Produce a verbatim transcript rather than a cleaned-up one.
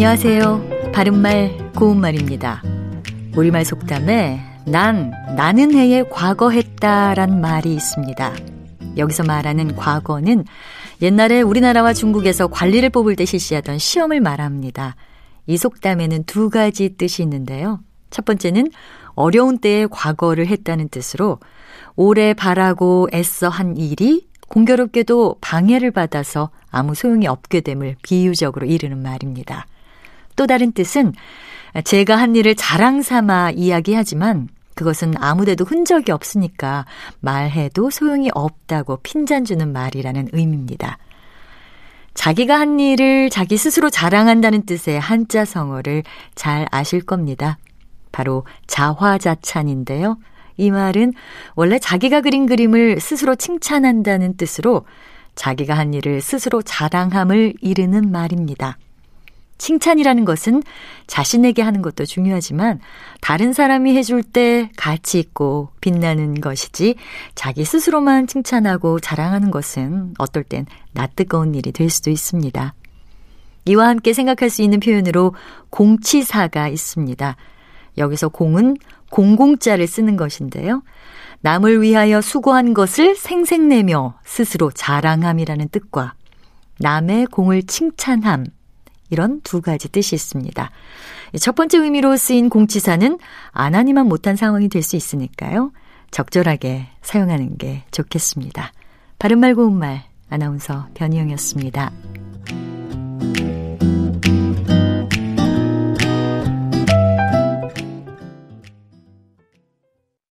안녕하세요. 바른말 고운말입니다. 우리말 속담에 난, 나는 해에 과거했다란 말이 있습니다. 여기서 말하는 과거는 옛날에 우리나라와 중국에서 관리를 뽑을 때 실시하던 시험을 말합니다. 이 속담에는 두 가지 뜻이 있는데요. 첫 번째는 어려운 때에 과거를 했다는 뜻으로 오래 바라고 애써 한 일이 공교롭게도 방해를 받아서 아무 소용이 없게 됨을 비유적으로 이르는 말입니다. 또 다른 뜻은 제가 한 일을 자랑삼아 이야기하지만 그것은 아무데도 흔적이 없으니까 말해도 소용이 없다고 핀잔주는 말이라는 의미입니다. 자기가 한 일을 자기 스스로 자랑한다는 뜻의 한자 성어를 잘 아실 겁니다. 바로 자화자찬인데요. 이 말은 원래 자기가 그린 그림을 스스로 칭찬한다는 뜻으로 자기가 한 일을 스스로 자랑함을 이르는 말입니다. 칭찬이라는 것은 자신에게 하는 것도 중요하지만 다른 사람이 해줄 때 가치 있고 빛나는 것이지 자기 스스로만 칭찬하고 자랑하는 것은 어떨 땐 낯뜨거운 일이 될 수도 있습니다. 이와 함께 생각할 수 있는 표현으로 공치사가 있습니다. 여기서 공은 공공자를 쓰는 것인데요. 남을 위하여 수고한 것을 생색내며 스스로 자랑함이라는 뜻과 남의 공을 칭찬함, 이런 두 가지 뜻이 있습니다. 첫 번째 의미로 쓰인 공치사는 안 하니만 못한 상황이 될 수 있으니까요. 적절하게 사용하는 게 좋겠습니다. 바른말 고운말 아나운서 변희영이었습니다.